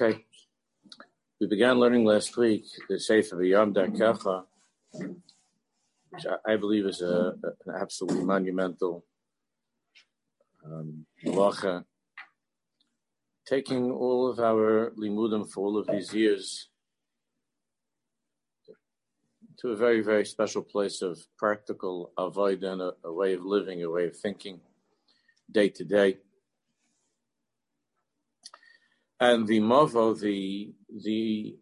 Okay, we began learning last week the sefer of Yom Kecha, which I believe is an absolutely monumental halacha. Taking all of our limudim for all of these years to a very, very special place of practical avodah and a way of living, a way of thinking day to day. And the mavo, the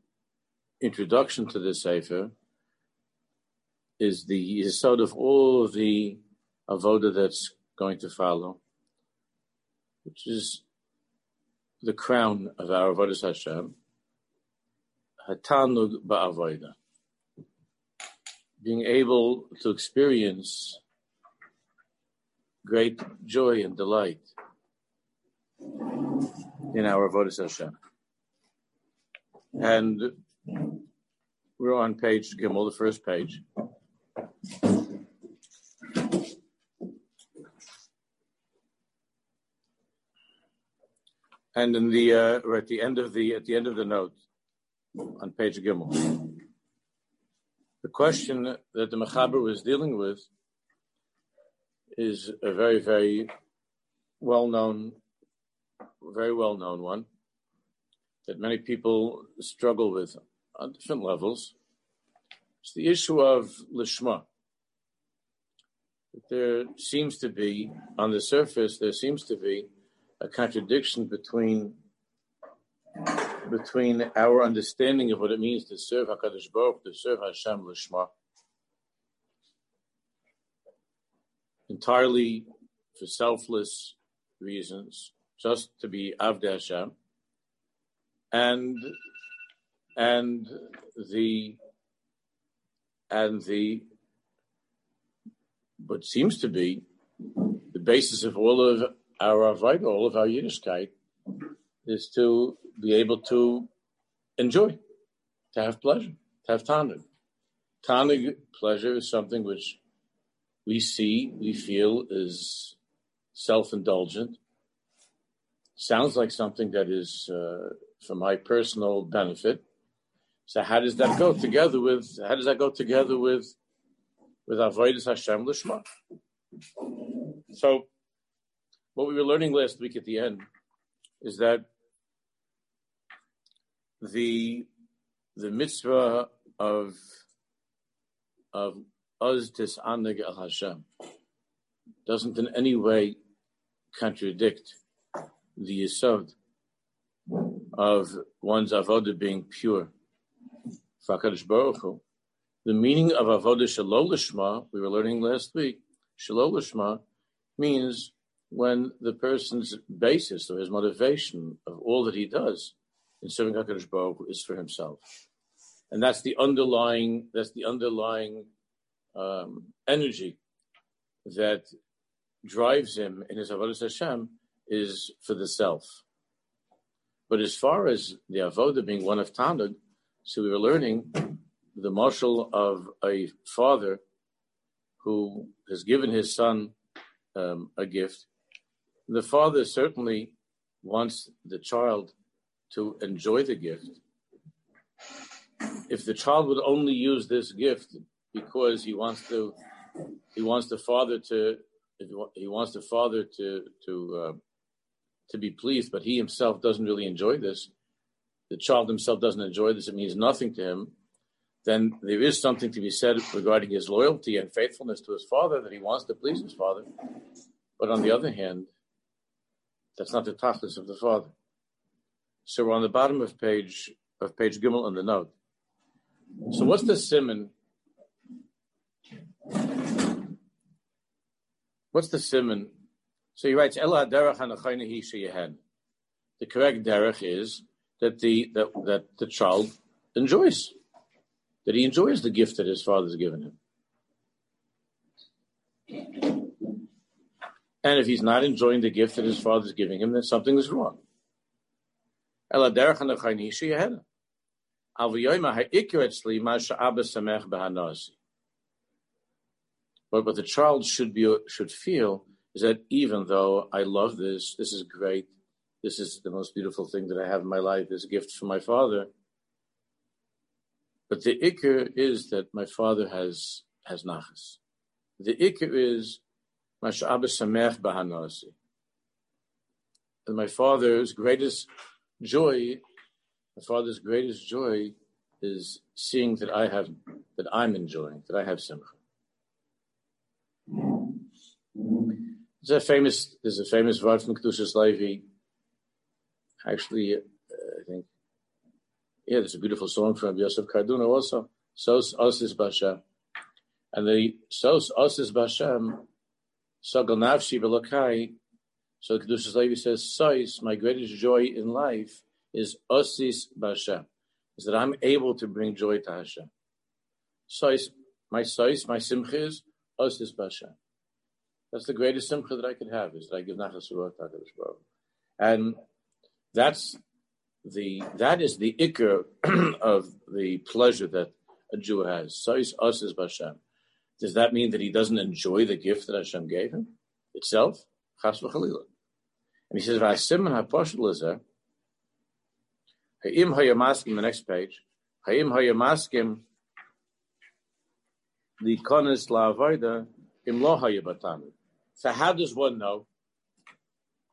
introduction to the sefer, is the yesod of all of the avoda that's going to follow, which is the crown of our Avodas Hashem, hatanug ba'avoda, being able to experience great joy and delight in our Avodas Hashem. And we're on page Gimel, the first page. And in the or at the end of the note on page Gimel, the question that the Meqabal was dealing with is a very, very well-known one that many people struggle with on different levels. It's the issue of lishma. There seems to be, on the surface, a contradiction between our understanding of what it means to serve Hakadosh Baruch Hu, to serve Hashem lishma, entirely for selfless reasons, just to be avodah Hashem, and the what seems to be the basis of all of our avodah, all of our Yiddishkeit, is to be able to enjoy, to have pleasure, to have tanug. Tanug, pleasure, is something which we feel is self-indulgent. Sounds like something that is for my personal benefit. So how does that go together with avodas Hashem lishma? So what we were learning last week at the end is that the mitzvah of oz tisaneg al Hashem doesn't in any way contradict the yesod of one's avodah being pure for HaKadosh Baruch Hu. The meaning of avodah shelo lishma, we were learning last week, shelo lishma means when the person's basis or his motivation of all that he does in serving HaKadosh Baruch Hu is for himself. And that's the underlying energy that drives him in his avodas Hashem, is for the self. But as far as the avoda being one of tanug, so we were learning the mashal of a father who has given his son a gift. The father certainly wants the child to enjoy the gift. If the child would only use this gift because he wants the father to be pleased, but he himself doesn't really enjoy this, the child himself doesn't enjoy this, it means nothing to him, then there is something to be said regarding his loyalty and faithfulness to his father, that he wants to please his father. But on the other hand, that's not the tachlis of the father. So we're on the bottom of page Gimel on the note. So what's the simon? What's the simon? So he writes, Ela derech hanachayna hi sheyehen. The correct derech is that the child enjoys, that he enjoys the gift that his father's given him. And if he's not enjoying the gift that his father's giving him, then something is wrong. Ela derech hanachayna hi sheyehen. Al v'yoyma ha'ikar etzli ma she'aba samech b'hanasi. But what the child should feel is that even though I love this, this is great, This is the most beautiful thing that I have in my life, is a gift from my father. But the ikr is that my father has nachas. The ikr is mash'ab samech b'hanasi. And my father's greatest joy is seeing that I'm enjoying, that I have simcha. There's a famous word from Kedushas Levi. Actually, I think, there's a beautiful song from Yosef Carduna also. Osis basha, and the osis basha, sagol nafshi belokai. So Kedushas Levi says, "Sois, my greatest joy in life is osis basha, is that I'm able to bring joy to Hashem. Sois, my simcha is osis basha. That's the greatest simcha that I could have, is that I give nachas ruach to Hakadosh Baruch Hu, and that is the ikr of the pleasure that a Jew has. Sois osis basha. Does that mean that he doesn't enjoy the gift that Hashem gave him itself? Chas v'chalila. And he says, "V'asimon ha'poshut l'zeh, ha'im hayamaskim." The next page, ha'im hayamaskim likonas la'avoda Imlaha yabatanu. So how does one know?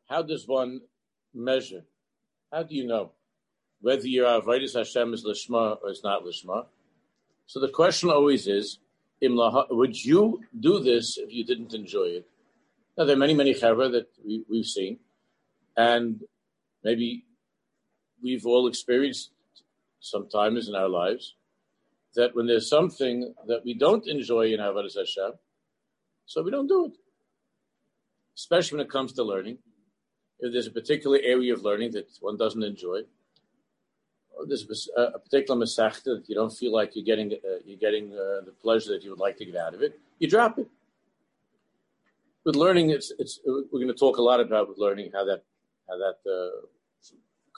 How does one measure? How do you know whether your avodas Hashem is lishma or it's not lishma? So the question always is, Imlaha, would you do this if you didn't enjoy it? Now, there are many, many chavra that we've seen, and maybe we've all experienced sometimes in our lives that when there's something that we don't enjoy in avodas Hashem, so we don't do it, especially when it comes to learning. If there's a particular area of learning that one doesn't enjoy, or there's a particular masechta that you don't feel like you're getting the pleasure that you would like to get out of it, you drop it. With learning, we're going to talk a lot about with learning how that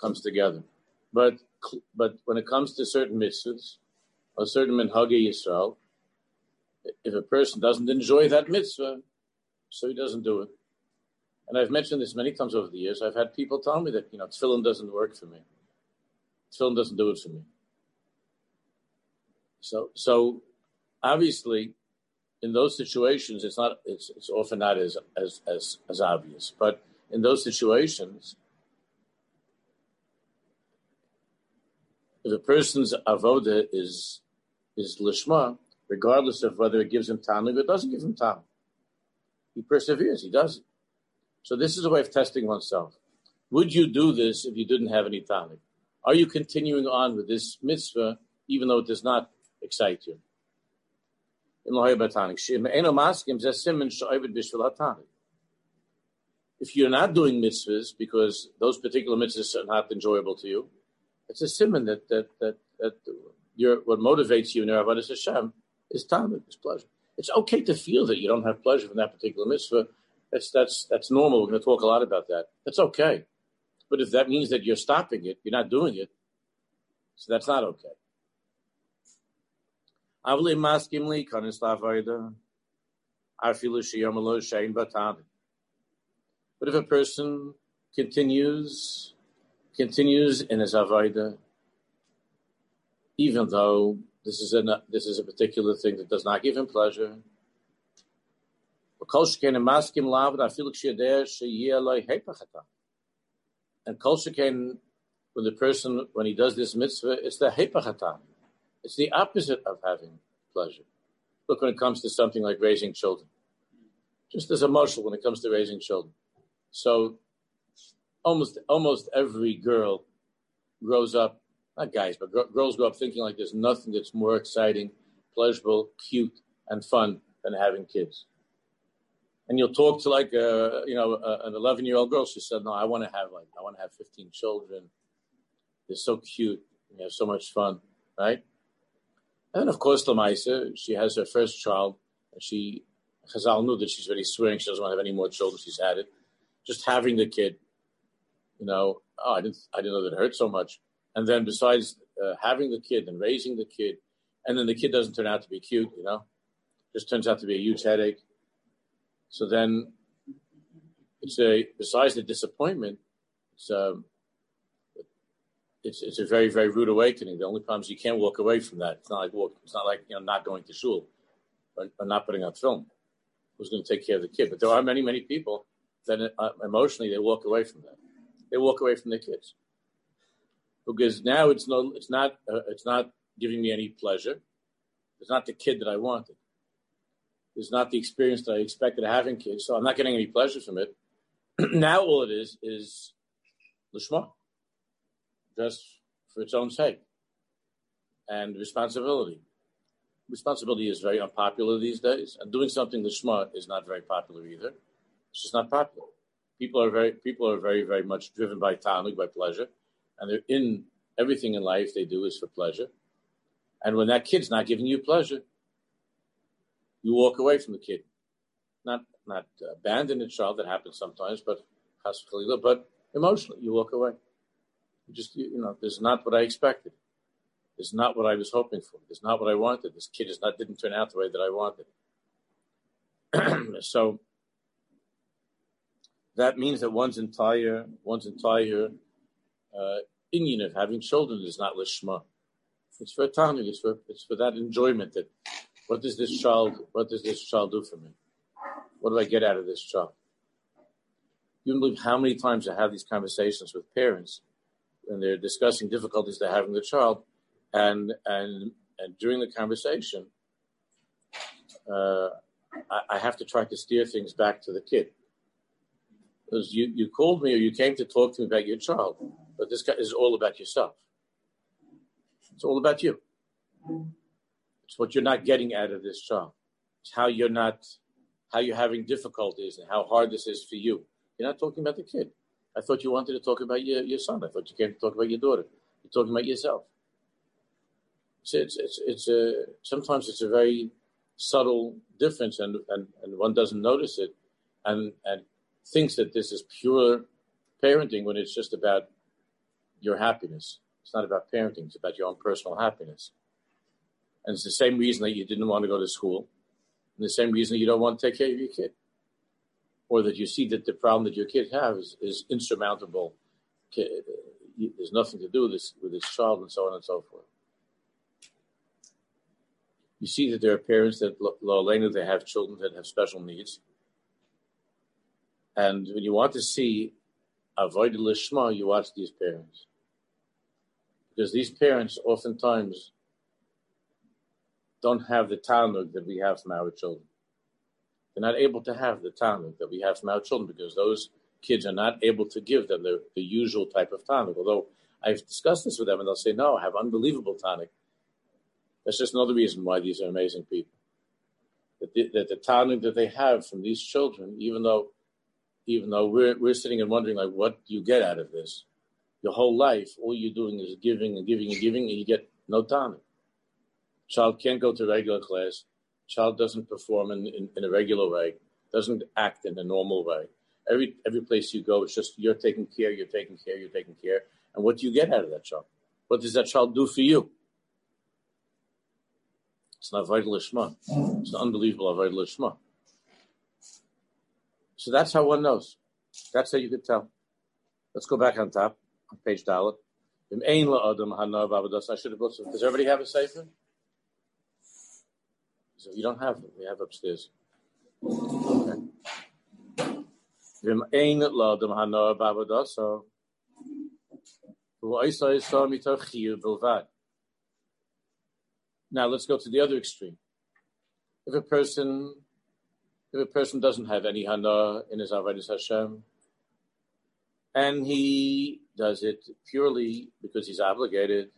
comes together. But when it comes to certain mitzvahs or certain minhagei Yisrael, if a person doesn't enjoy that mitzvah, so he doesn't do it. And I've mentioned this many times over the years. I've had people tell me that, tefillin doesn't work for me. Tefillin doesn't do it for me. So obviously, in those situations, it's often not as obvious. But in those situations, if a person's avodah is lishma, regardless of whether it gives him talent or it doesn't give him talent, he perseveres, he does it. So this is a way of testing oneself. Would you do this if you didn't have any talent? Are you continuing on with this mitzvah even though it does not excite you? If you're not doing mitzvahs because those particular mitzvahs are not enjoyable to you, it's a simon that what motivates you in your Avodas Hashem is talent, is pleasure. It's okay to feel that you don't have pleasure from that particular mitzvah. That's normal. We're going to talk a lot about that. That's okay. But if that means that you're stopping it, you're not doing it, so that's not okay. But if a person continues in his avodah, even though this is a particular thing that does not give him pleasure, and when he does this mitzvah, it's the hepachatan. It's the opposite of having pleasure. Look, when it comes to something like raising children, just as emotional when it comes to raising children. So almost every girl grows up. Not guys, but girls grow up thinking like there's nothing that's more exciting, pleasurable, cute, and fun than having kids. And you'll talk to an 11-year-old girl. She said, "No, I want to have 15 children. They're so cute. We have so much fun, right?" And then, of course, Lamaisa, she has her first child, and Chazal knew that she's already swearing she doesn't want to have any more children. She's had it. Just having the kid, I didn't know that it hurt so much. And then besides having the kid and raising the kid, and then the kid doesn't turn out to be cute, just turns out to be a huge headache. So then besides the disappointment, It's a very, very rude awakening. The only problem is you can't walk away from that. It's not like not going to shul or not putting on film. Who's going to take care of the kid? But there are many, many people that emotionally they walk away from that. They walk away from their kids because now it's not giving me any pleasure. It's not the kid that I wanted. It's not the experience that I expected of having kids. So I'm not getting any pleasure from it. Now all it is lishma. Just for its own sake, and responsibility. Responsibility is very unpopular these days, and doing something lishma is not very popular either. It's just not popular. People are very much driven by talent, by pleasure, and they're in everything in life they do is for pleasure. And when that kid's not giving you pleasure, you walk away from the kid. Not abandon the child, that happens sometimes, but emotionally you walk away. This is not what I expected. This is not what I was hoping for. This is not what I wanted. This kid didn't turn out the way that I wanted. So that means that one's entire union of having children is not lishma. It's for tani. It's for that enjoyment. That what does this child do for me? What do I get out of this child? You don't believe how many times I have these conversations with parents. And they're discussing difficulties they're having with the child, and during the conversation, I have to try to steer things back to the kid. Because you called me or you came to talk to me about your child, but this is all about yourself. It's all about you. It's what you're not getting out of this child. It's how you're having difficulties and how hard this is for you. You're not talking about the kid. I thought you wanted to talk about your son. I thought you came to talk about your daughter. You're talking about yourself. Sometimes it's a very subtle difference, and one doesn't notice it, and thinks that this is pure parenting when it's just about your happiness. It's not about parenting. It's about your own personal happiness. And it's the same reason that you didn't want to go to school, and the same reason that you don't want to take care of your kid. Or that you see that the problem that your kid has is insurmountable. There's nothing to do with this child, and so on and so forth. You see that there are parents that they have children that have special needs. And when you want to see avoda lishma, you watch these parents. Because these parents oftentimes don't have the talent that we have from our children. They're not able to have the talent that we have from our children because those kids are not able to give them the usual type of talent. Although I've discussed this with them and they'll say, no, I have unbelievable talent. That's just another reason why these are amazing people. That the talent that they have from these children, even though we're sitting and wondering, like, what do you get out of this? Your whole life, all you're doing is giving and giving and giving, and you get no talent. Child can't go to regular class. Child doesn't perform in a regular way, doesn't act in a normal way. Every place you go, it's just you're taking care. And what do you get out of that child? What does that child do for you? It's not avad lishma. It's an unbelievable avad lishma. So that's how one knows. That's how you could tell. Let's go back on top, on page Dalet. I should have brought some. Does everybody have a sefer? So you don't have them. We have upstairs. Okay. Now let's go to the other extreme. If a person doesn't have any hana in his Avodas Hashem, and he does it purely because he's obligated,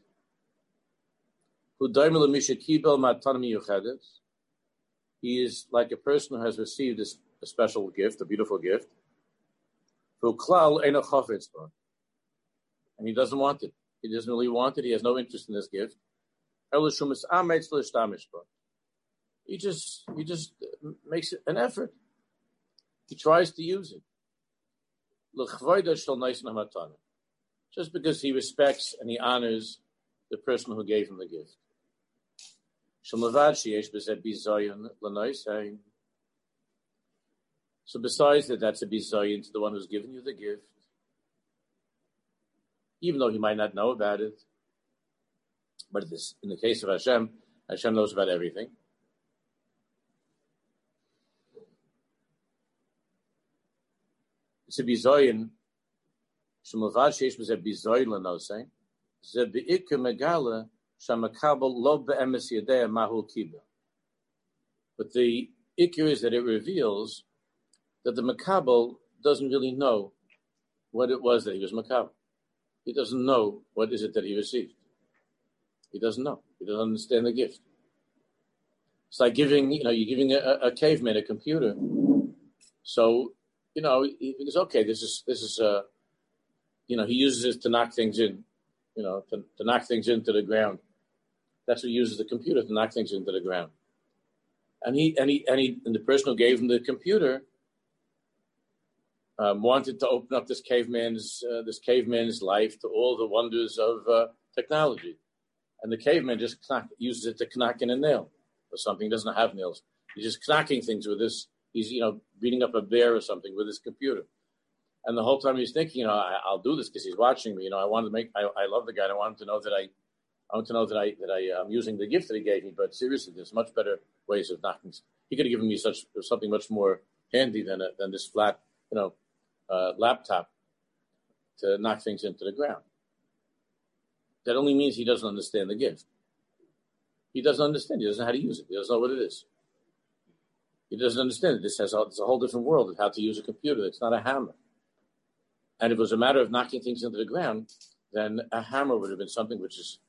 he is like a person who has received a special gift, a beautiful gift, and he doesn't want it. He doesn't really want it. He has no interest in this gift. He just makes an effort. He tries to use it. Just because he respects and he honors the person who gave him the gift. So besides that's a bizayin to the one who's given you the gift, even though he might not know about it. But this, in the case of Hashem, Hashem knows about everything. It's a bizoyin. Shemuvad sheish was a bizoyin l'nosei. Ze beikur megala shamakabel lo be'emes yadei mahu kiba. But the ikur is that it reveals that the Meqabal doesn't really know what it was that he was Meqabal. He doesn't know what is it that he received. He doesn't know. He doesn't understand the gift. It's like giving, you're giving a caveman a computer. So, he thinks, okay, this is he uses it to knock things in, to knock things into the ground. That's what he uses the computer, to knock things into the ground. And the person who gave him the computer wanted to open up this caveman's life to all the wonders of technology, and the caveman just uses it to knock in a nail or something. He doesn't have nails. He's just knocking things with this. He's beating up a bear or something with his computer, and the whole time he's thinking, I'll do this because he's watching me. I want to make. I love the guy. And I want him to know that I'm using the gift that he gave me. But seriously, there's much better ways of knocking. He could have given me something much more handy than this flat, laptop to knock things into the ground. That only means he doesn't understand the gift. He doesn't understand. He doesn't know how to use it. He doesn't know what it is. He doesn't understand. This has a whole different world of how to use a computer. It's not a hammer. And if it was a matter of knocking things into the ground, then a hammer would have been something which is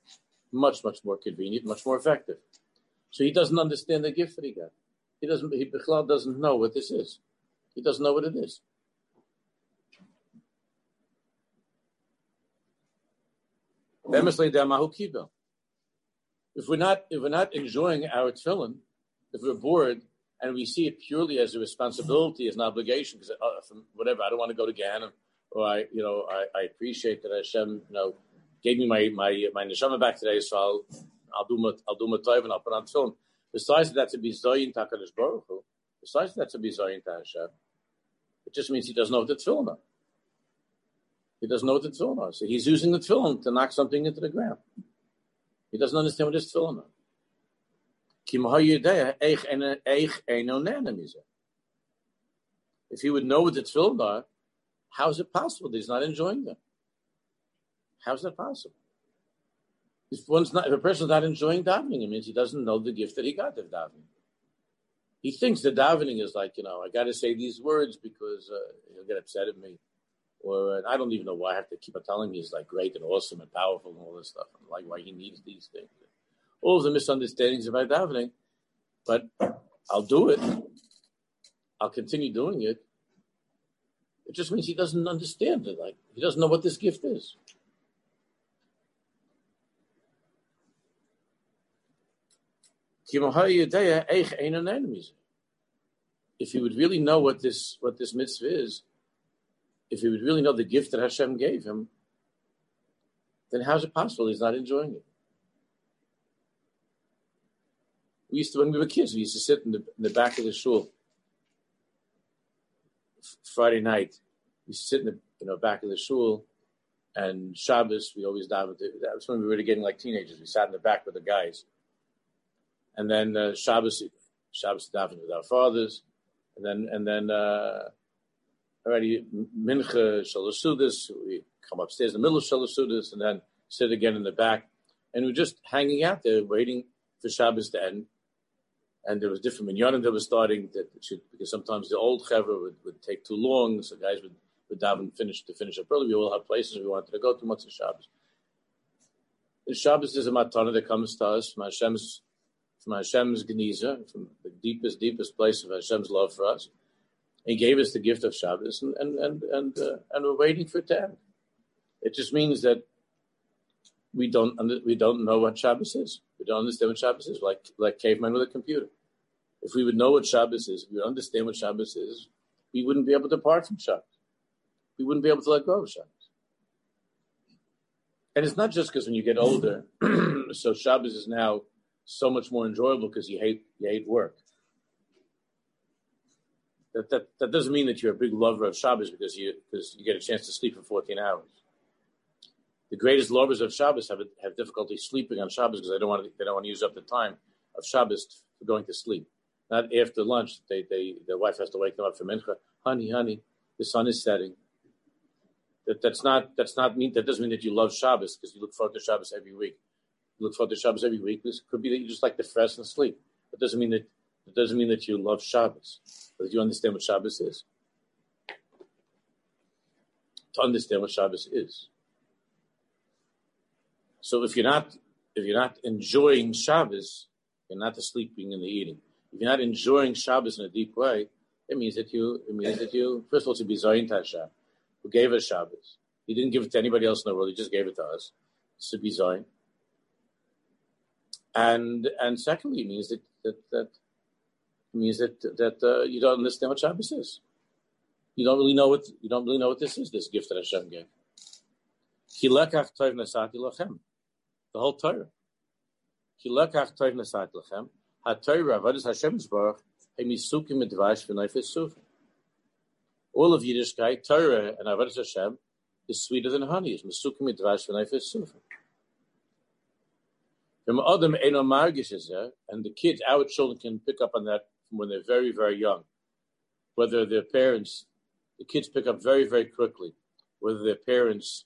much, much more convenient, much more effective. So he doesn't understand the gift that he got. He Bichlal doesn't know what this is. He doesn't know what it is. If we're not enjoying our tefillin, if we're bored and we see it purely as a responsibility, as an obligation, because I don't want to go to Gehenna, or I appreciate that Hashem gave me my neshama back today, so I'll do my tov and I'll put on tefillin. Besides that, to be zoyin to Hakadosh Baruch Hu. Besides that, to be zoyin to Hashem, it just means he doesn't know what the tefillin are. He doesn't know what the tefillin is. So he's using the tefillin to knock something into the ground. He doesn't understand what his tefillin is. If he would know what the tefillin are, how is it possible that he's not enjoying them? How is that possible? If a person's not enjoying davening, it means he doesn't know the gift that he got of davening. He thinks that davening is like, I got to say these words because he'll get upset at me. Or I don't even know why I have to keep telling him he's like great and awesome and powerful and all this stuff. I'm like, why he needs these things. All of the misunderstandings about davening. But I'll do it. I'll continue doing it. It just means he doesn't understand it. Like, he doesn't know what this gift is. If he would really know what this mitzvah is, if he would really know the gift that Hashem gave him, then how is it possible he's not enjoying it? When we were kids, we used to sit in the back of the shul. Friday night, we used to sit in the back of the shul, and Shabbos, we always davened. That was when we were getting like teenagers. We sat in the back with the guys. And then Shabbos davened with our fathers. And then already Mincha, Shalasudas, we come upstairs in the middle of Shalasudas and then sit again in the back. And we're just hanging out there waiting for Shabbos to end. And there was different minyanim that were starting because sometimes the old chaver would take too long. So guys would daven finish up early. We all have places we wanted to go to Motzei Shabbos. And Shabbos is a matana that comes to us from Hashem's Geniza, from the deepest, deepest place of Hashem's love for us. He gave us the gift of Shabbos, and we're waiting for it to end. It just means that we don't know what Shabbos is. We don't understand what Shabbos is, like cavemen with a computer. If we would know what Shabbos is, if we would understand what Shabbos is, we wouldn't be able to depart from Shabbos. We wouldn't be able to let go of Shabbos. And it's not just because when you get older, so Shabbos is now so much more enjoyable because you hate work. That doesn't mean that you're a big lover of Shabbos because you get a chance to sleep for 14 hours. The greatest lovers of Shabbos have difficulty sleeping on Shabbos because they don't want to use up the time of Shabbos for going to sleep. Not after lunch. Their wife has to wake them up for Mincha. Honey, the sun is setting. That doesn't mean that you love Shabbos because you look forward to Shabbos every week. You look forward to Shabbos every week. This could be that you just like to fast and sleep. That doesn't mean that you love Shabbos, but that you understand what Shabbos is. To understand what Shabbos is. So if you're not enjoying Shabbos, you're not the sleeping and the eating. If you're not enjoying Shabbos in a deep way, it means that you first of all, to be Zayin to Hashem, who gave us Shabbos. He didn't give it to anybody else in the world. He just gave it to us. It's to be Zayin. And secondly, it means that you don't understand what Shabbos is. You don't really know what this is. This gift that Hashem gave. Ki lekach tov nasati lachem, the whole Torah. Ki lekach tov nasati lachem. HaTorah, Avodas Hashem Baruch Hu, Misukim Midvash Venayfes Sufim. All of Yiddishkeit, Torah and Avodas Hashem is sweeter than honey. It's Misukim Midvash Venayfes Sufim. And the kids, our children, can pick up on that from when they're very, very young. Whether their parents, the kids pick up very, very quickly. Whether their parents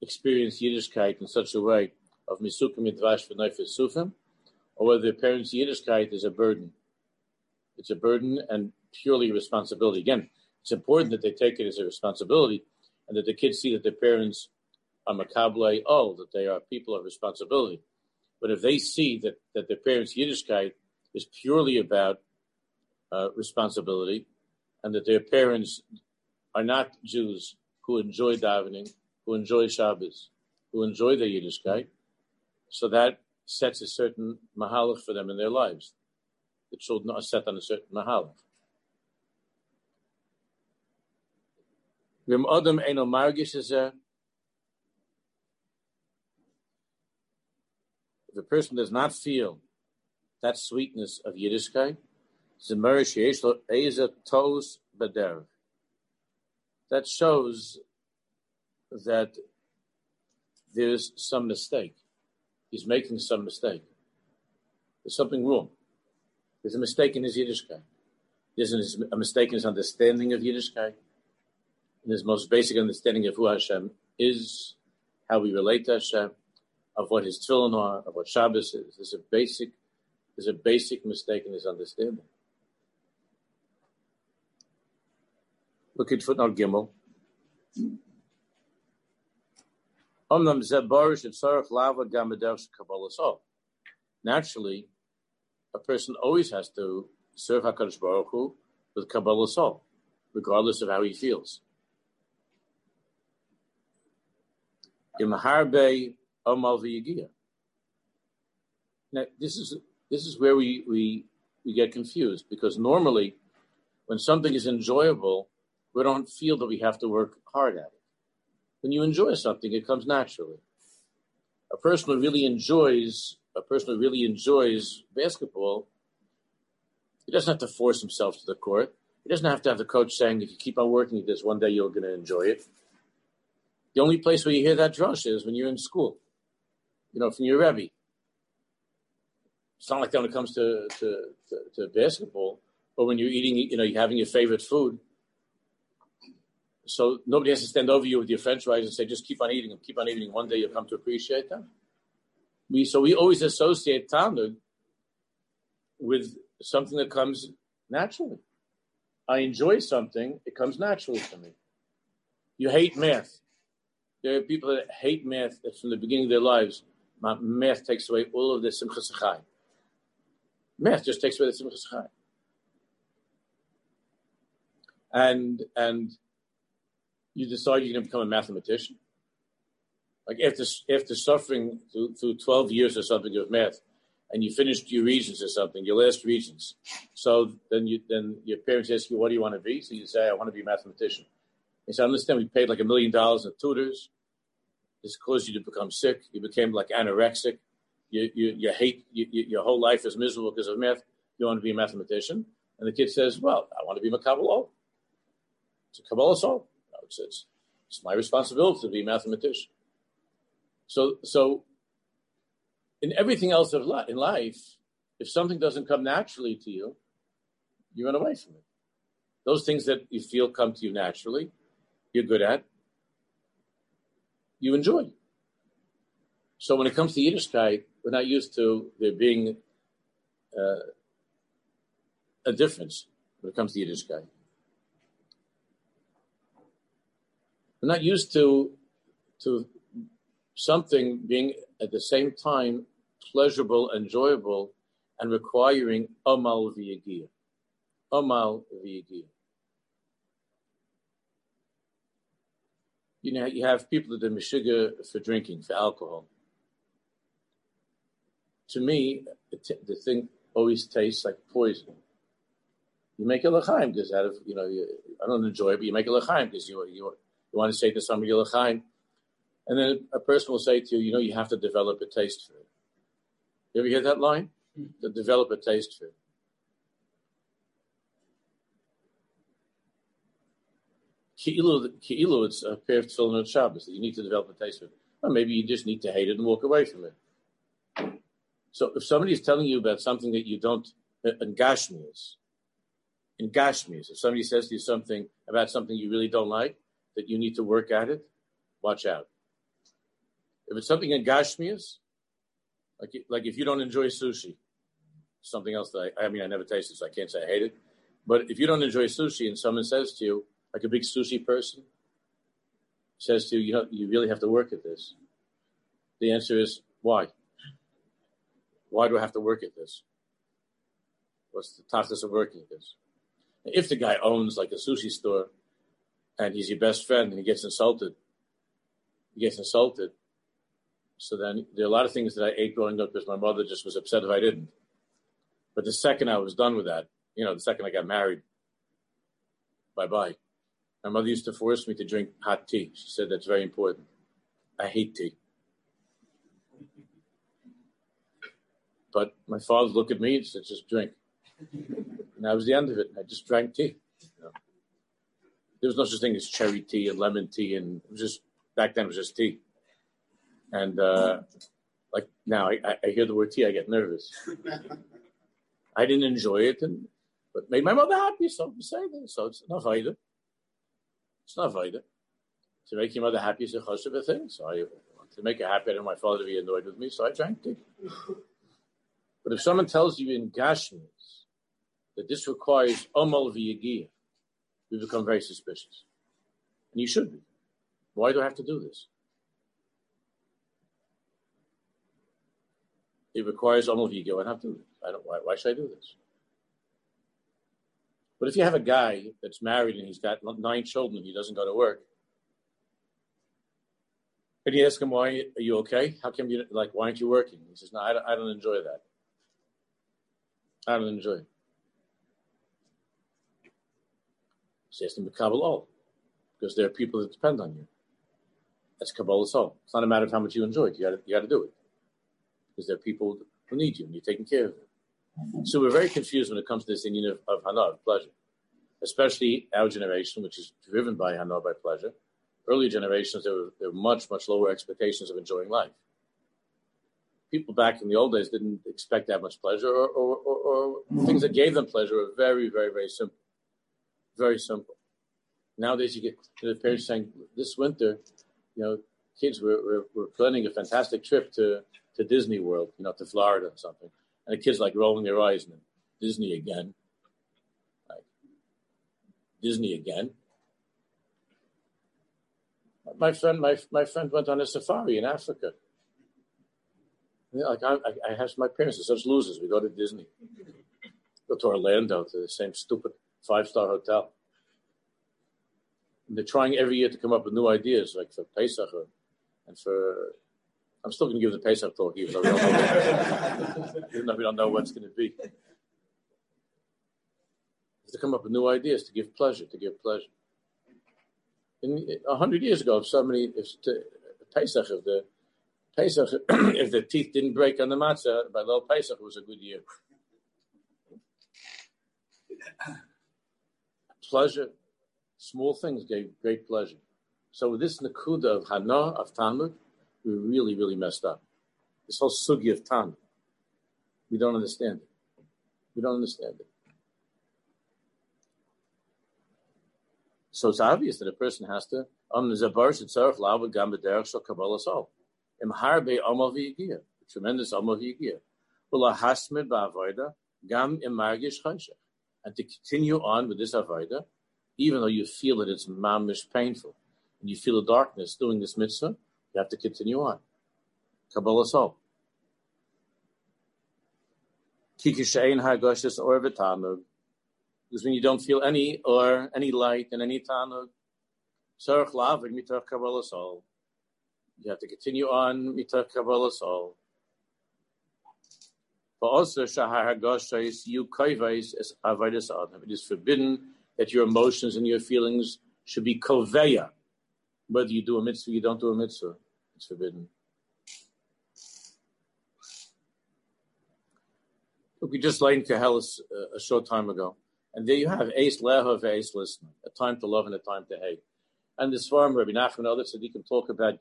experience Yiddishkeit in such a way of Misukim Midvash Venayfes Sufim, or whether their parents' Yiddishkeit is a burden. It's a burden and purely a responsibility. Again, it's important that they take it as a responsibility and that the kids see that their parents are Meqabal, that they are people of responsibility. But if they see that their parents' Yiddishkeit is purely about responsibility and that their parents are not Jews who enjoy davening, who enjoy Shabbos, who enjoy their Yiddishkeit, so that sets a certain mahalach for them in their lives. The children are set on a certain mahalach. V'im adam eino margish hazeh. If a person does not feel that sweetness of Yiddishkeit, zemor sheyesh lo eizah tos b'derech. That shows that there's some mistake. He's making some mistake. There's something wrong. There's a mistake in his Yiddishkeit. There's a mistake in his understanding of Yiddishkeit, in his most basic understanding of who Hashem is, how we relate to Hashem, of what his tefillin are, of what Shabbos is. There's a basic mistake in his understanding. Look at footnote Gimel. Naturally, a person always has to serve Hakadosh Baruch Hu with Kabbalah Sol, regardless of how he feels. Now, this is where we get confused, because normally, when something is enjoyable, we don't feel that we have to work hard at it. When you enjoy something, it comes naturally. A person who really enjoys basketball, he doesn't have to force himself to the court. He doesn't have to have the coach saying, if you keep on working at this, one day you're going to enjoy it. The only place where you hear that drush is when you're in school, from your Rebbe. It's not like that when it comes to basketball, but when you're eating, you're having your favorite food. So nobody has to stand over you with your french fries and say, just keep on eating them, keep on eating. One day you'll come to appreciate them. So we always associate talent with something that comes naturally. I enjoy something, it comes naturally to me. You hate math. There are people that hate math that from the beginning of their lives, math takes away all of the simcha. Math just takes away the simcha. And you decide you're going to become a mathematician. Like after suffering through 12 years or something of math, and you finished your regions or something, your last regions. So then your parents ask you, what do you want to be? So you say, I want to be a mathematician. They say, I understand we paid like $1 million in tutors. This caused you to become sick. You became like anorexic. Your whole life is miserable because of math. You want to be a mathematician. And the kid says, well, I want to be Meqabal. It's a Kabbalah soul. It's my responsibility to be a mathematician. So in everything else of in life, if something doesn't come naturally to you, you run away from it. Those things that you feel come to you naturally, you're good at, you enjoy. So when it comes to Yiddishkeit, we're not used to there being a difference when it comes to Yiddishkeit. We're not used to something being at the same time pleasurable, enjoyable, and requiring amal v'yagiyah. Amal v'yagiyah. You know, you have people that are meshiga for drinking, for alcohol. To me, the thing always tastes like poison. You make a l'chaim because out of, I don't enjoy it, but you make a l'chaim because you want to say to somebody, you're l'chaim. And then a person will say to you, you have to develop a taste for it. You ever hear that line? To develop a taste for it. Ki'ilu, it's a pair of tefillin on Shabbos that you need to develop a taste for it. Or maybe you just need to hate it and walk away from it. So if somebody is telling you about something that you don't, in Gashmias, if somebody says to you something about something you really don't like, that you need to work at it, watch out. If it's something in Gashmias, like if you don't enjoy sushi, something else that I never tasted, so I can't say I hate it. But if you don't enjoy sushi and someone says to you, like a big sushi person, says to you, you really have to work at this. The answer is, why? Why do I have to work at this? What's the tachlis of working at this? If the guy owns like a sushi store and he's your best friend and he gets insulted. So then there are a lot of things that I ate growing up because my mother just was upset if I didn't. But the second I was done with that, the second I got married, bye-bye. My mother used to force me to drink hot tea. She said that's very important. I hate tea. But my father looked at me and said, just drink. And that was the end of it. I just drank tea. There was no such thing as cherry tea and lemon tea. And it was just, back then it was just tea. And like now I hear the word tea, I get nervous. I didn't enjoy it, but it made my mother happy. So I'm saying that. So it's not avoda. It's not avoda. To make your mother happy is a chashuv thing. So I want to make her happy. I didn't want my father to be annoyed with me, so I drank tea. But if someone tells you in Gashmias that this requires amal v'yagiyah, we become very suspicious. And you should be. Why do I have to do this? It requires amal v'yagiyah. I have to do this. Why should I do this? But if you have a guy that's married and he's got 9 children and he doesn't go to work, and you ask him, why are you okay? How come you why aren't you working? He says, no, I don't enjoy that. I don't enjoy it. So it's the Meqabal all, because there are people that depend on you. That's Kabbalah all. It's not a matter of how much you enjoy it. You got to do it, because there are people who need you, and you're taking care of them. So we're very confused when it comes to this union of hana, of pleasure, especially our generation, which is driven by hana, by pleasure. Earlier generations, there were much, much lower expectations of enjoying life. People back in the old days didn't expect that much pleasure, or things that gave them pleasure were very, very, very simple. Very simple. Nowadays, you get the parents saying, this winter, kids, we're planning a fantastic trip to Disney World, to Florida or something. And the kids rolling their eyes and Disney again. Disney again. My friend went on a safari in Africa. I have my parents are such losers. We go to Disney, go to Orlando, to the same stupid 5-star hotel. And they're trying every year to come up with new ideas, like for Pesach and for. I'm still going to give the Pesach talk, even though we don't know what's going to be. To come up with new ideas to give pleasure, In 100 years ago, if the teeth didn't break on the matzah, by Lil Pesach, it was a good year. Pleasure. Small things gave great pleasure. So with this nakuda of hana, of Talmud, we really, really messed up. This whole sugi of Tani. We don't understand it. We don't understand it. So it's obvious that a person has to tremendous and to continue on with this avoda, even though you feel that it's mamish painful and you feel the darkness doing this mitzvah, you have to continue on. Kabbalah soul. Because when you don't feel any light and any tanug, you have to continue on mitar kabbalah soul. It is forbidden that your emotions and your feelings should be koveya. Whether you do a mitzvah, you don't do a mitzvah, it's forbidden. Look, we just learned Kehelis a short time ago. And there you have Eis Leha Ve'Eis Lisna, a time to love and a time to hate. And this farm, Rabbi Nachman and others said you can talk about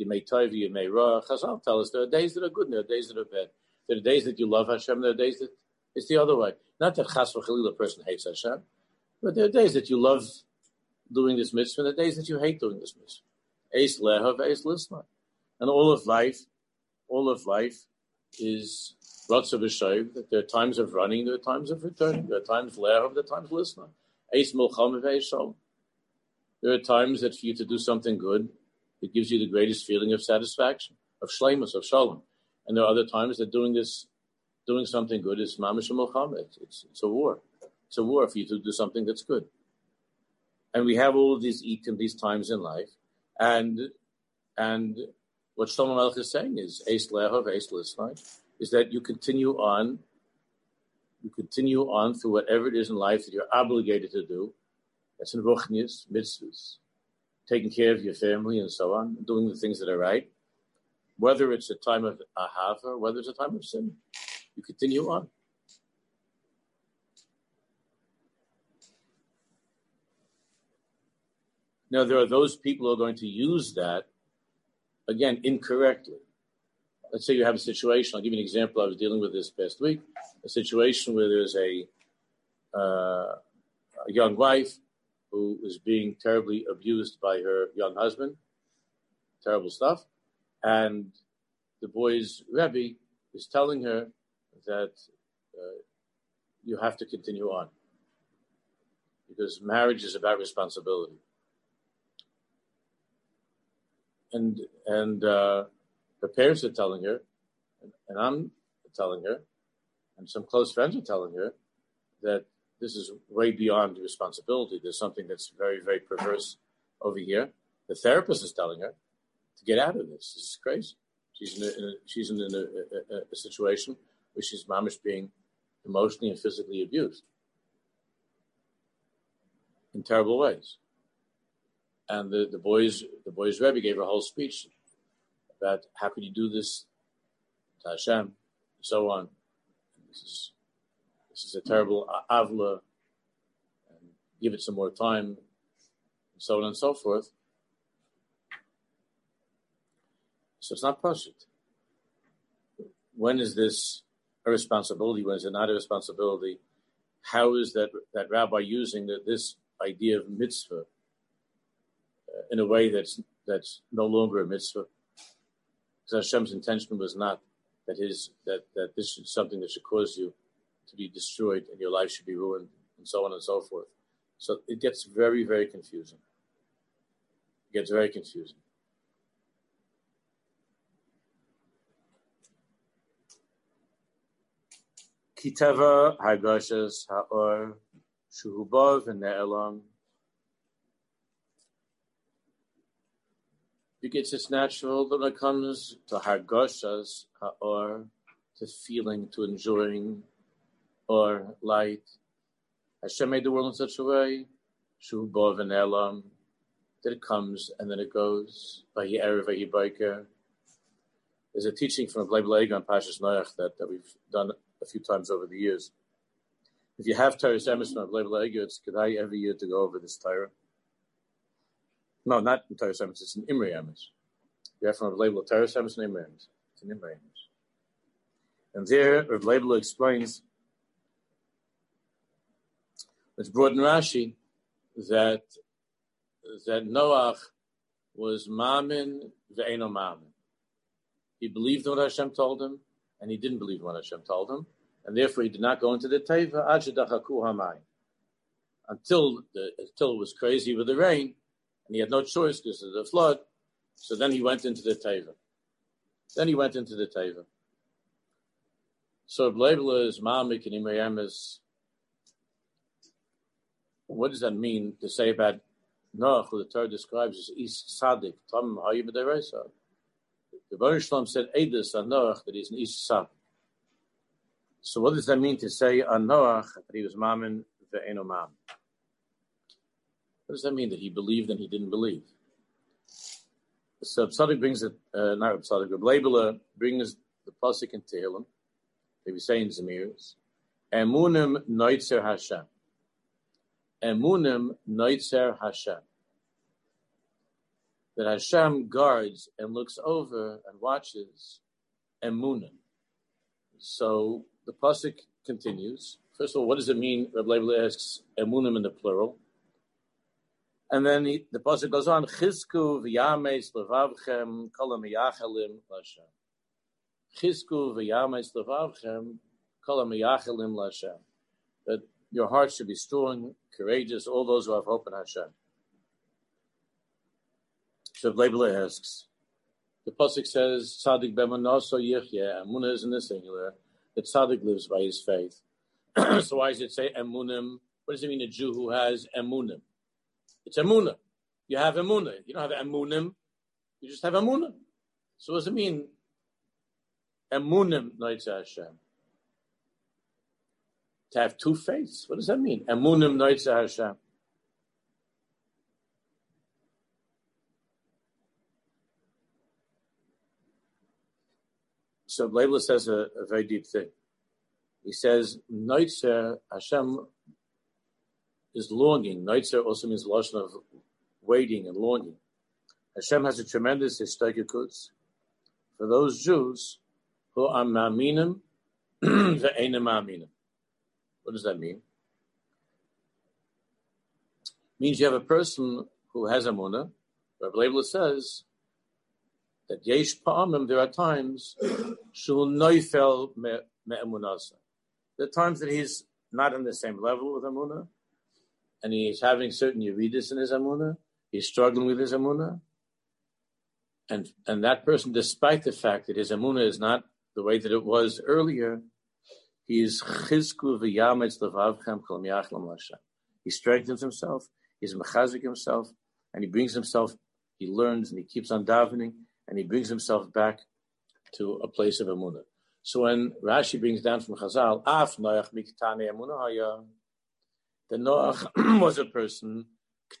Yemei Tov, Yemei Ra. Chazal tell us there are days that are good and there are days that are bad. There are days that you love Hashem and there are days that it's the other way. Not that Chas v'Chalil the person hates Hashem, but there are days that you love doing this mitzvah and there are days that you hate doing this mitzvah. Eis Leha Ve'Eis Lisna. And all of life is lots of Hashem, that there are times of running, there are times of returning, there are times le'av, there are times listener. Eis milcham ve'eshal. There are times that for you to do something good, it gives you the greatest feeling of satisfaction, of shleimus, of shalom. And there are other times that doing something good is mamish milcham. It's a war. It's a war for you to do something that's good. And we have all of these ekim, these times in life. And what Shlomo Melech is saying is eis le'av, eis listener. Is that you continue on through whatever it is in life that you're obligated to do. That's in ruchnius, mitzvahs, taking care of your family and so on, doing the things that are right. Whether it's a time of ahava, whether it's a time of sin, you continue on. Now there are those people who are going to use that, again, incorrectly. Let's say you have a situation. I'll give you an example. I was dealing with this past week. A situation where there's a young wife who is being terribly abused by her young husband. Terrible stuff. And the boy's Rebbe is telling her that you have to continue on. Because marriage is about responsibility. And her parents are telling her, and I'm telling her, and some close friends are telling her that this is way beyond responsibility. There's something that's very, very perverse over here. The therapist is telling her to get out of this. This is crazy. She's in a situation where she's mamish being emotionally and physically abused in terrible ways. And the boy's Rebbe gave her a whole speech about how could you do this to Hashem, and so on. This is a terrible avla, and give it some more time, and so on and so forth. So it's not perfect. When is this a responsibility? When is it not a responsibility? How is that rabbi using this idea of mitzvah in a way that's no longer a mitzvah? Hashem's intention was not that that this is something that should cause you to be destroyed and your life should be ruined and so on and so forth. So it gets very, very confusing. It gets very confusing. Kitava hagashas ha'or shuhubov and ne'elam. Because it's natural that when it comes to hargoshas, or to feeling, to enjoying, or light, Hashem made the world in such a way, shubov and elam, that it comes and then it goes. There's a teaching from Rebbe on Pashas Noach that we've done a few times over the years. If you have Torah's emes from Rebbe, it's kedai every year to go over this Torah. No, not in Torah's emes, it's in Imri emes. That's on Reb Leibler. Teres Shemesh Neimeim. It's Neimeim. And here Reb Leibler explains, it's brought in Rashi that Noach was Mamin ve'eno Mamin. He believed in what Hashem told him, and he didn't believe in what Hashem told him, and therefore he did not go into the Teva until it was crazy with the rain, and he had no choice because of the flood. So then he went into the Teva. So Blavela is Mamik and Imayam is. What does that mean to say about Noach, who the Torah describes as East Sadik, Tom Hayim Dereisa? The Baruch Shalom said Eidos on Noach that he's an East Sadik. So what does that mean to say on Noach that he was Mamin ve'eno Mamin? What does that mean that he believed and he didn't believe? So Absadik brings it, not Absadik, Reb Leibler brings the pasuk in Tehillim, they be saying Zemiris, Emunim Noitzer Hashem. Emunim Noitzer Hashem. That Hashem guards and looks over and watches Emunim. So the pasuk continues. First of all, what does it mean? Reb Leibler asks Emunim in the plural. And then the pasuk goes on, Chizku v'yameis levavchem kolam yachelim l'Hashem. Chizku v'yameis levavchem kolam yachelim l'Hashem. That your heart should be strong, courageous, all those who have hope in Hashem. So Leibler asks, the pasuk says, Tzadik b'manoso yichyeh, emunah is in the singular, that Tzadik lives by his faith. So why does it say emunim? What does it mean, a Jew who has emunim? It's emunah. You have emunah. You don't have emunim. You just have emunah. So what does it mean? Emunim noitzer Hashem. To have two faiths. What does that mean? Emunim noitzer Hashem. So Leibler says a very deep thing. He says, noitzer Hashem is longing. Noitzer also means lashon of waiting and longing. Hashem has a tremendous hishtadlikut for those Jews who are ma'aminim ve'enim ma'aminim. What does that mean? It means you have a person who has emunah. Reb Leibler says that yesh pa'amim, there are times shul noifel me'emunasa. There are times that he's not on the same level with emunah, and he's having certain yeridas in his emunah. He's struggling with his emunah. And that person, despite the fact that his emunah is not the way that it was earlier, he is chizku v'yametz levavchem kol miyachlam l'Hashem. He strengthens himself, he's mechazik himself, and he brings himself, he learns and he keeps on davening, and he brings himself back to a place of emunah. So when Rashi brings down from Chazal, af noach miktane emunah haya, the Noach was a person,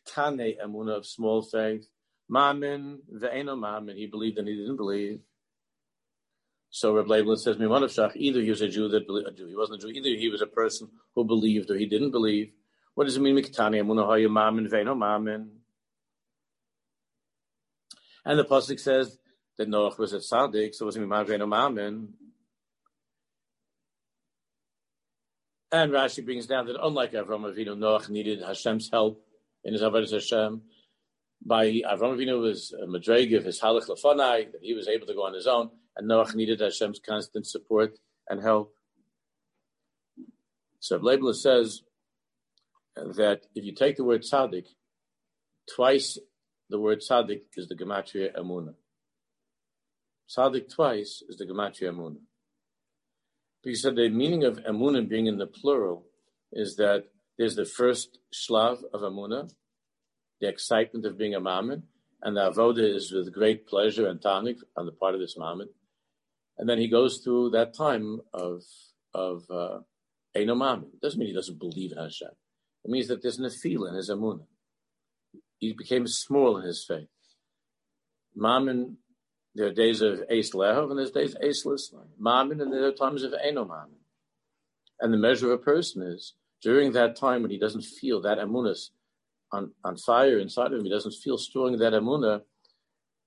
Ktane Emunah, of small faith. Mamin, Ve'eno Mamin, he believed and he didn't believe. So Reb Leibler says, either he was a Jew that believed, a Jew. He wasn't a Jew, either he was a person who believed or he didn't believe. What does it mean, Ktane Emunah, Hoya Mamin, Ve'eno Mamin? And the pasuk says that Noach was a Tzaddik, so it wasn't Ve'eno Mamin. And Rashi brings down that unlike Avram Avinu, Noach needed Hashem's help in his Avodas Hashem. By Avram Avinu was a madreg of his halach lefanai, that he was able to go on his own, and Noach needed Hashem's constant support and help. So Leibler says that if you take the word tzaddik, twice the word tzaddik is the gematria emunah. Tzaddik twice is the gematria emunah. Because the meaning of emunah being in the plural is that there's the first shlav of emunah, the excitement of being a mammon, and the avodah is with great pleasure and tonic on the part of this mammon. And then he goes through that time of eino mammon. It doesn't mean he doesn't believe in Hashem. It means that there's nefila in his emunah. He became small in his faith. Mammon, there are days of Eis Lehov and there's days of Eis Lislam. Mammon, and there are times of Eino Mammon. And the measure of a person is, during that time when he doesn't feel that emunah on fire inside of him, he doesn't feel strong that emunah,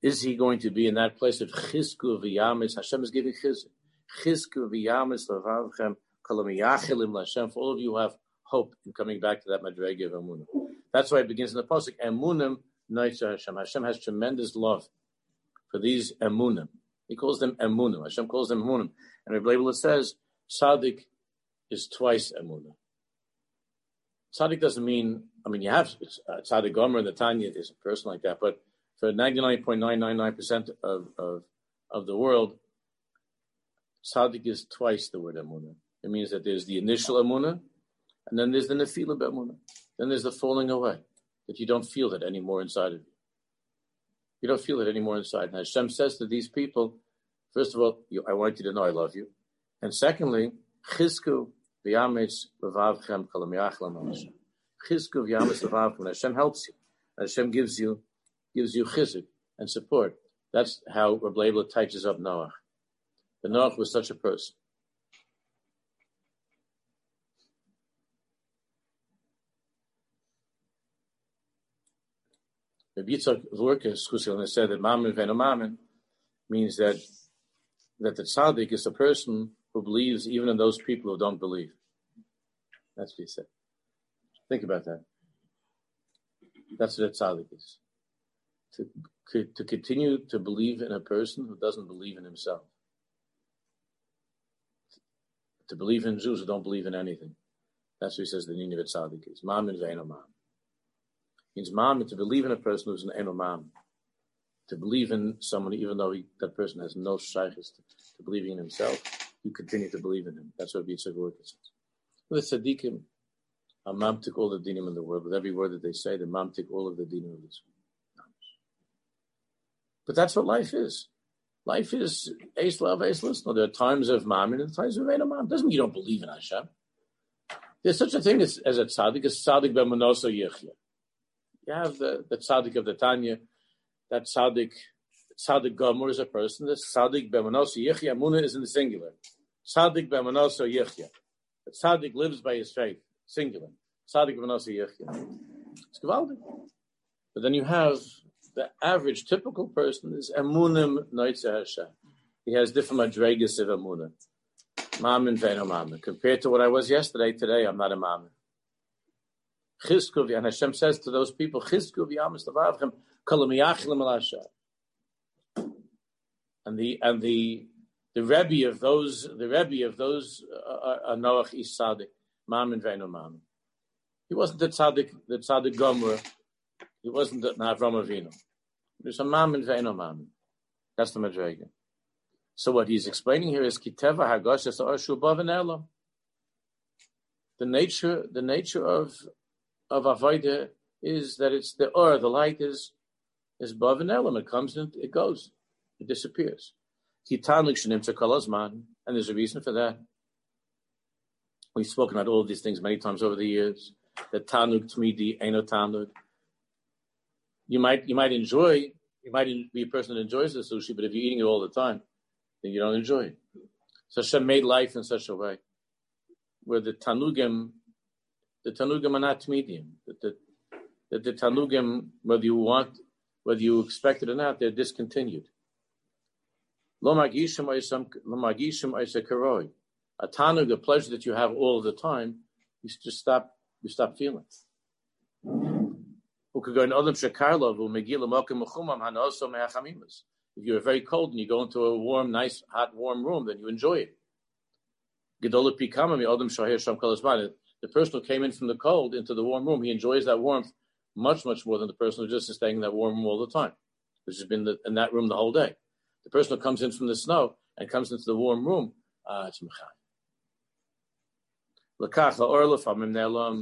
Is he going to be in that place of chizku v'yamis? Hashem is giving chizku. Chizku v'yamis l'vavchem kolom yachilim l'Hashem. For all of you who have hope in coming back to that madrega of emunah. That's why it begins in the pasuk. Emunim noitzer Hashem. Hashem has tremendous love for these emunim. He calls them emunim. Hashem calls them emunim. And Rebbe Label says, tzaddik is twice emunah. Tzaddik doesn't mean, you have tzaddik gomer in the Tanya, there's a person like that, but for 99.999% of the world, tzaddik is twice the word emunah. It means that there's the initial emunah, and then there's the nefila b'emunah. Then there's the falling away, that you don't feel it anymore inside of you. You don't feel it anymore inside. And Hashem says to these people, first of all, I want you to know I love you. And secondly, chizku v'yametz levavchem kolom yachlam l'Hashem. Chizku v'yametz levavchem. Hashem helps you. Hashem gives you chizuk and support. That's how Rebbe Leibler touches up Noach. The Noach was such a person. The Yitzhak Vlorka said that Mammon Venomammon means that the tzaddik is a person who believes even in those people who don't believe. That's what he said. Think about that. That's what a tzaddik is. To continue to believe in a person who doesn't believe in himself. To believe in Jews who don't believe in anything. That's what he says the meaning of a tzaddik is. Mammon Venomammon. Means ma'am, to believe in a person who's an eno ma'am, to believe in someone even though that person has no shaykhis to believing in himself, you continue to believe in him. That's what Yitzhak Vurka says. The tzaddikim are mamtik all the dinim in the world. With every word that they say, they mamtik all of the dinim of this world. But that's what life is. Life is eis lav, eis lisno. There are times of ma'am and times of eno ma'am. Doesn't mean you don't believe in Hashem. There's such a thing as a tzaddik, b'monoso yichya. You have the tzaddik of the Tanya. That tzaddik Gomer is a person. The tzaddik b'manoso yichya. Muna is in the singular. Tzaddik b'manoso yichya. The tzaddik lives by his faith. Singular. Tzaddik b'manoso yichya. It's gewaldig. But then you have the average, typical person is emunim noitzer Hashem. He has different madregas of emunah. Mammon ve'eno mammon. Compared to what I was yesterday, today I'm not a mammon. And Hashem says to those people, and the Rebbe of those are Noach is tzaddik, Mammon ve'eno mammon. He wasn't the tzaddik Gomer. He wasn't an Avram Avinu. He was a Mammon ve'eno mammon. That's the Madrega. So what he's explaining here is kiteva hagosh es arshu bavenelo. The nature of avodah is that it's the or the light is above an element. It comes and it goes. It disappears. And there's a reason for that. We've spoken about all of these things many times over the years. The tanug tmidi, eino tanug. You might be a person that enjoys the sushi, but if you're eating it all the time, then you don't enjoy it. So Hashem made life in such a way where the tanugim are not tmidim. The tanugim, whether you expect it or not, they're discontinued. Lo magishim aysa karoi. A tanug, the pleasure that you have all the time, you just stop feeling. If you're very cold and you go into a warm, nice, hot, warm room, then you enjoy it. The person who came in from the cold into the warm room, he enjoys that warmth much, much more than the person who just is staying in that warm room all the time, which has been in that room the whole day. The person who comes in from the snow and comes into the warm room, it's Meqabal.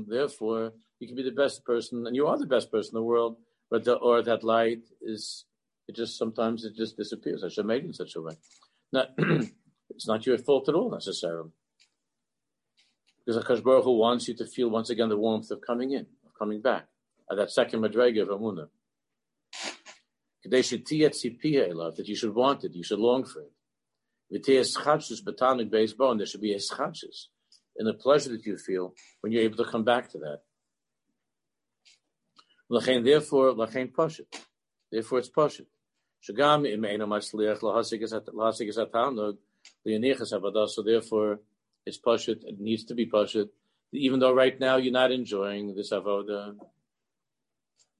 Therefore, you can be the best person, and you are the best person in the world, but that light sometimes it just disappears. Hashem made it in such a way. Now, it's not your fault at all, necessarily. Because Hakadosh Baruch Hu wants you to feel once again the warmth of coming in, of coming back, at that second madrega of Amunah. That you should want it, you should long for it. And there should be eschatzus in the pleasure that you feel when you're able to come back to that. Therefore, it's pashut. So therefore, it's pashut. It needs to be pashut, even though right now you're not enjoying this avoda.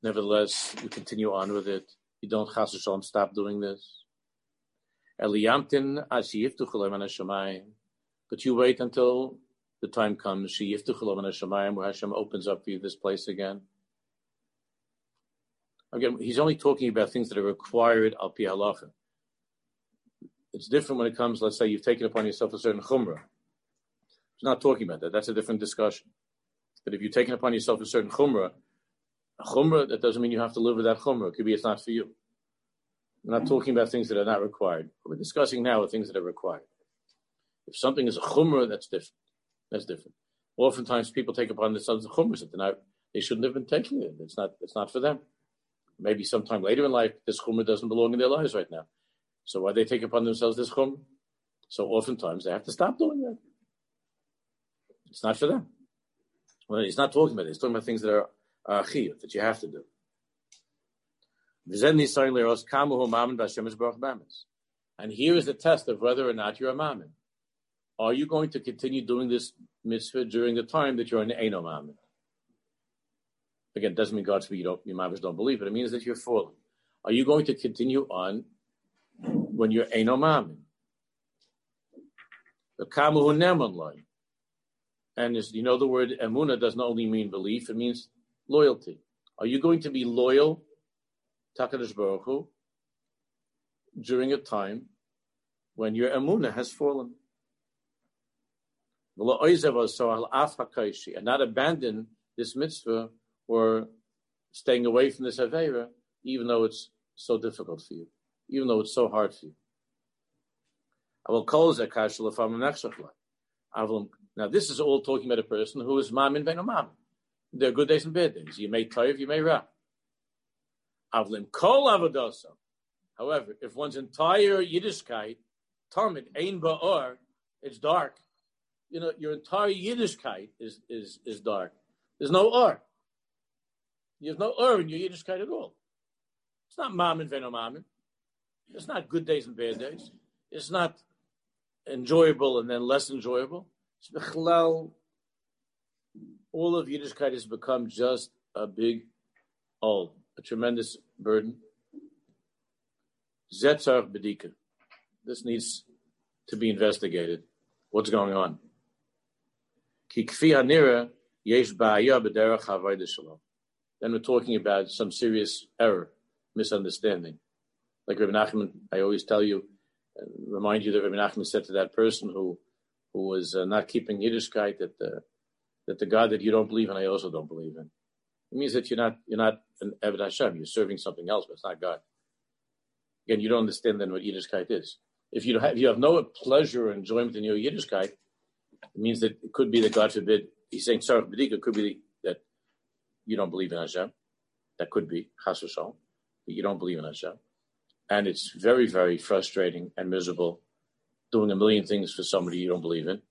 Nevertheless, you continue on with it. You don't chas v'shalom stop doing this. But you wait until the time comes where Hashem opens up for you this place again. Again, he's only talking about things that are required al pi halacha. It's different when it comes, let's say, you've taken upon yourself a certain chumrah. He's not talking about that. That's a different discussion. But if you've taken upon yourself a certain chumrah, that doesn't mean you have to live with that chumrah. It could be it's not for you. We're not talking about things that are not required. What we're discussing now are things that are required. If something is a chumrah, that's different. That's different. Oftentimes, people take upon themselves the chumrahs that they shouldn't have been taking it. It's not for them. Maybe sometime later in life, this chumrah doesn't belong in their lives right now. So why they take upon themselves this chumrah? So oftentimes they have to stop doing that. It's not for them. Well, he's not talking about it. He's talking about things that are chiyuv, that you have to do. And here is the test of whether or not you're a mammon. Are you going to continue doing this mitzvah during the time that you're an eino mammon? Again, it doesn't mean, God forbid, your mammons don't believe it. It means that you're fallen. Are you going to continue on when you're eino mammon? And as you know, the word emuna does not only mean belief, it means loyalty. Are you going to be loyal to Hakadosh Baruch Hu during a time when your emuna has fallen? And not abandon this mitzvah or staying away from this aveira, even though it's so difficult for you, even though it's so hard for you. Now, this is all talking about a person who is mamin bein mamin. There are good days and bad days. You may tov, you may ra. However, if one's entire Yiddishkeit, Talmud, ein ba'or, it's dark. You know, your entire Yiddishkeit is dark. There's no or. You have no or in your Yiddishkeit at all. It's not mammon veno mammon. It's not good days and bad days. It's not enjoyable and then less enjoyable. It's bechlal. All of Yiddishkeit has become just a big old, a tremendous burden. Zetzar bedika. This needs to be investigated. What's going on? Then we're talking about some serious error, misunderstanding. Like Rebbe Nachman, I always tell you, remind you that Rebbe Nachman said to that person who was not keeping Yiddishkeit that the God that you don't believe in, I also don't believe in. It means that you're not an avad Hashem. You're serving something else, but it's not God. Again, you don't understand then what Yiddishkeit is. If you have no pleasure or enjoyment in your Yiddishkeit, it means that it could be that, God forbid, he's saying tzarech b'dika, it could be that you don't believe in Hashem. That could be, chas v'shalom, that you don't believe in Hashem. And it's very, very frustrating and miserable doing a million things for somebody you don't believe in.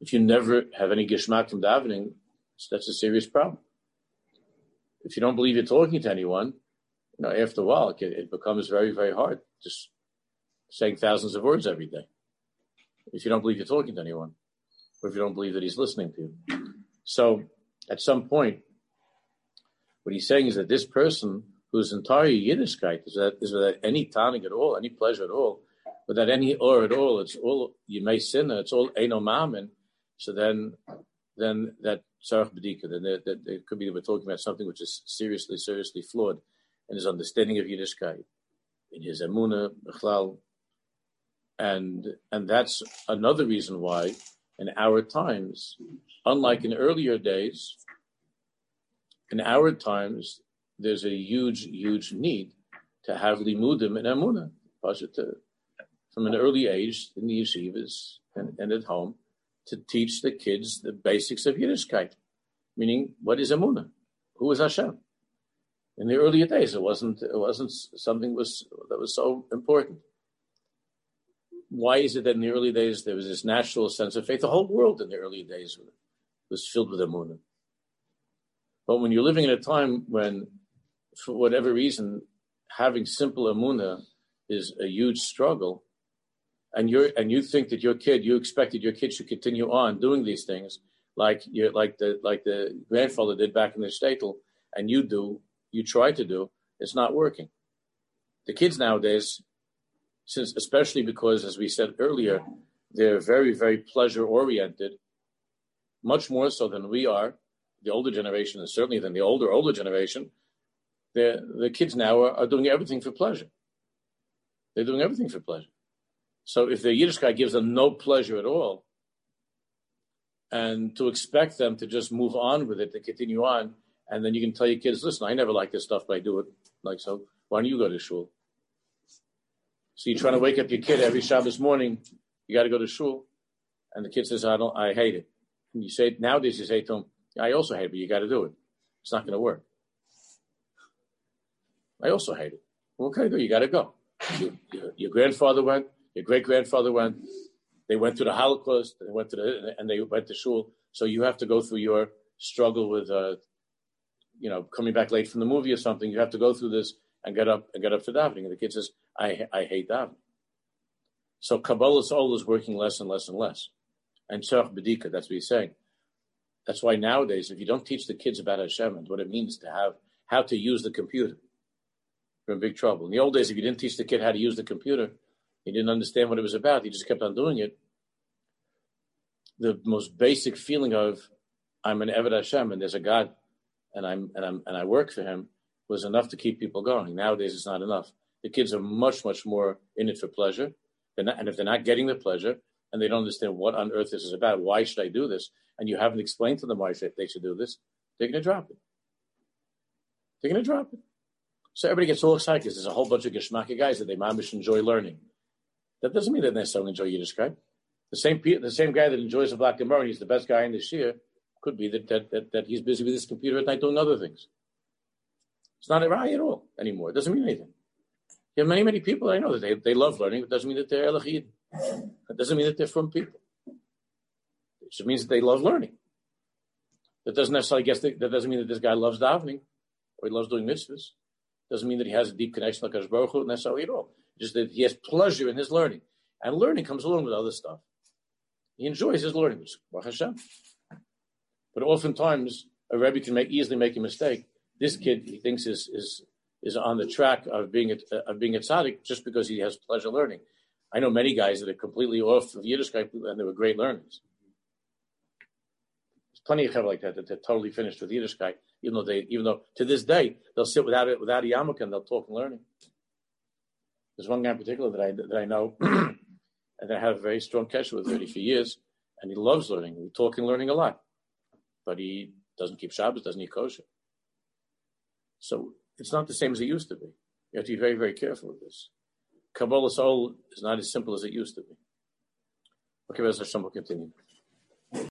If you never have any gishmak from davening, that's a serious problem. If you don't believe you're talking to anyone, you know, after a while, it becomes very, very hard. Just saying thousands of words every day. If you don't believe you're talking to anyone, or if you don't believe that he's listening to you. So at some point, what he's saying is that this person whose entire Yiddishkeit is without any tanig at all, any pleasure at all, without any or at all, it's all, you may sin, and it's all eino mammon. So then that tzarech b'dika, then there could be that we're talking about something which is seriously, seriously flawed in his understanding of Yiddishkeit, in his emunah, b'chlal. And that's another reason why in our times, unlike in earlier days, in our times, there's a huge, huge need to have limudim and emunah, positive, from an early age in the yeshivas and at home, to teach the kids the basics of Yiddishkeit, meaning what is emunah, who is Hashem. In the earlier days, it wasn't something that was so important. Why is it that in the early days there was this natural sense of faith? The whole world in the early days was filled with emunah. But when you're living in a time when, for whatever reason, having simple emunah is a huge struggle, and you think that your kid, you expected your kid should continue on doing these things like the grandfather did back in the shtetl, and you try to do, it's not working. The kids nowadays, since especially because, as we said earlier, they're very, very pleasure oriented, much more so than we are, the older generation, and certainly than the older generation. The kids now are doing everything for pleasure. They're doing everything for pleasure. So if the Yiddishkeit gives them no pleasure at all, and to expect them to just move on with it, to continue on, and then you can tell your kids, listen, I never liked this stuff, but I do it like so. Why don't you go to shul? So you're trying to wake up your kid every Shabbos morning, you got to go to shul. And the kid says, I hate it. And you say, nowadays you say to him, I also hate it, but you got to do it. It's not going to work. I also hate it. What can I do? You got to go. Your grandfather went. Your great-grandfather went. They went through the Holocaust. They went to shul. So you have to go through your struggle with, coming back late from the movie or something. You have to go through this and get up for davening. And the kid says, "I hate davening." So Kabbalah's soul is working less and less and less. And Tzarech B'dika, that's what he's saying. That's why nowadays, if you don't teach the kids about Hashem and what it means to have how to use the computer, you're in big trouble. In the old days, if you didn't teach the kid how to use the computer, he didn't understand what it was about, he just kept on doing it. The most basic feeling of, I'm an avad Hashem, and there's a God, and I work for him, was enough to keep people going. Nowadays, it's not enough. The kids are much, much more in it for pleasure, and if they're not getting the pleasure, and they don't understand what on earth this is about, why should I do this? And you haven't explained to them why they should do this, they're going to drop it. They're going to drop it. So everybody gets all excited because there's a whole bunch of geschmacky guys that they mamish enjoy learning. That doesn't mean that they necessarily enjoy Yiddishkeit. The same guy that enjoys a black Gemara and he's the best guy in this year could be that he's busy with his computer at night doing other things. It's not a riot at all anymore. It doesn't mean anything. You have many, many people I know that they love learning, but it doesn't mean that they're elachid. It doesn't mean that they're from people. It just means that they love learning. That doesn't mean that this guy loves davening or he loves doing mitzvahs. Doesn't mean that he has a deep connection like Hakadosh Baruch Hu necessarily at all. Just that he has pleasure in his learning, and learning comes along with other stuff. He enjoys his learning, Baruch Hashem. But oftentimes, a Rebbe can easily make a mistake. This kid, he thinks, is on the track of being a tzaddik just because he has pleasure learning. I know many guys that are completely off of Yiddishkeit, and they were great learners. There's plenty of people like that they're totally finished with Yiddishkeit. Even though to this day they'll sit without a yarmulke and they'll talk and learning. There's one guy in particular that I know and that I have a very strong connection with 30 for years, and he loves learning. We talk and learning a lot, but he doesn't keep Shabbos, doesn't eat kosher. So it's not the same as it used to be. You have to be very, very careful with this. Kabbalah's soul is not as simple as it used to be. Okay, Rebbe Hashem will continue.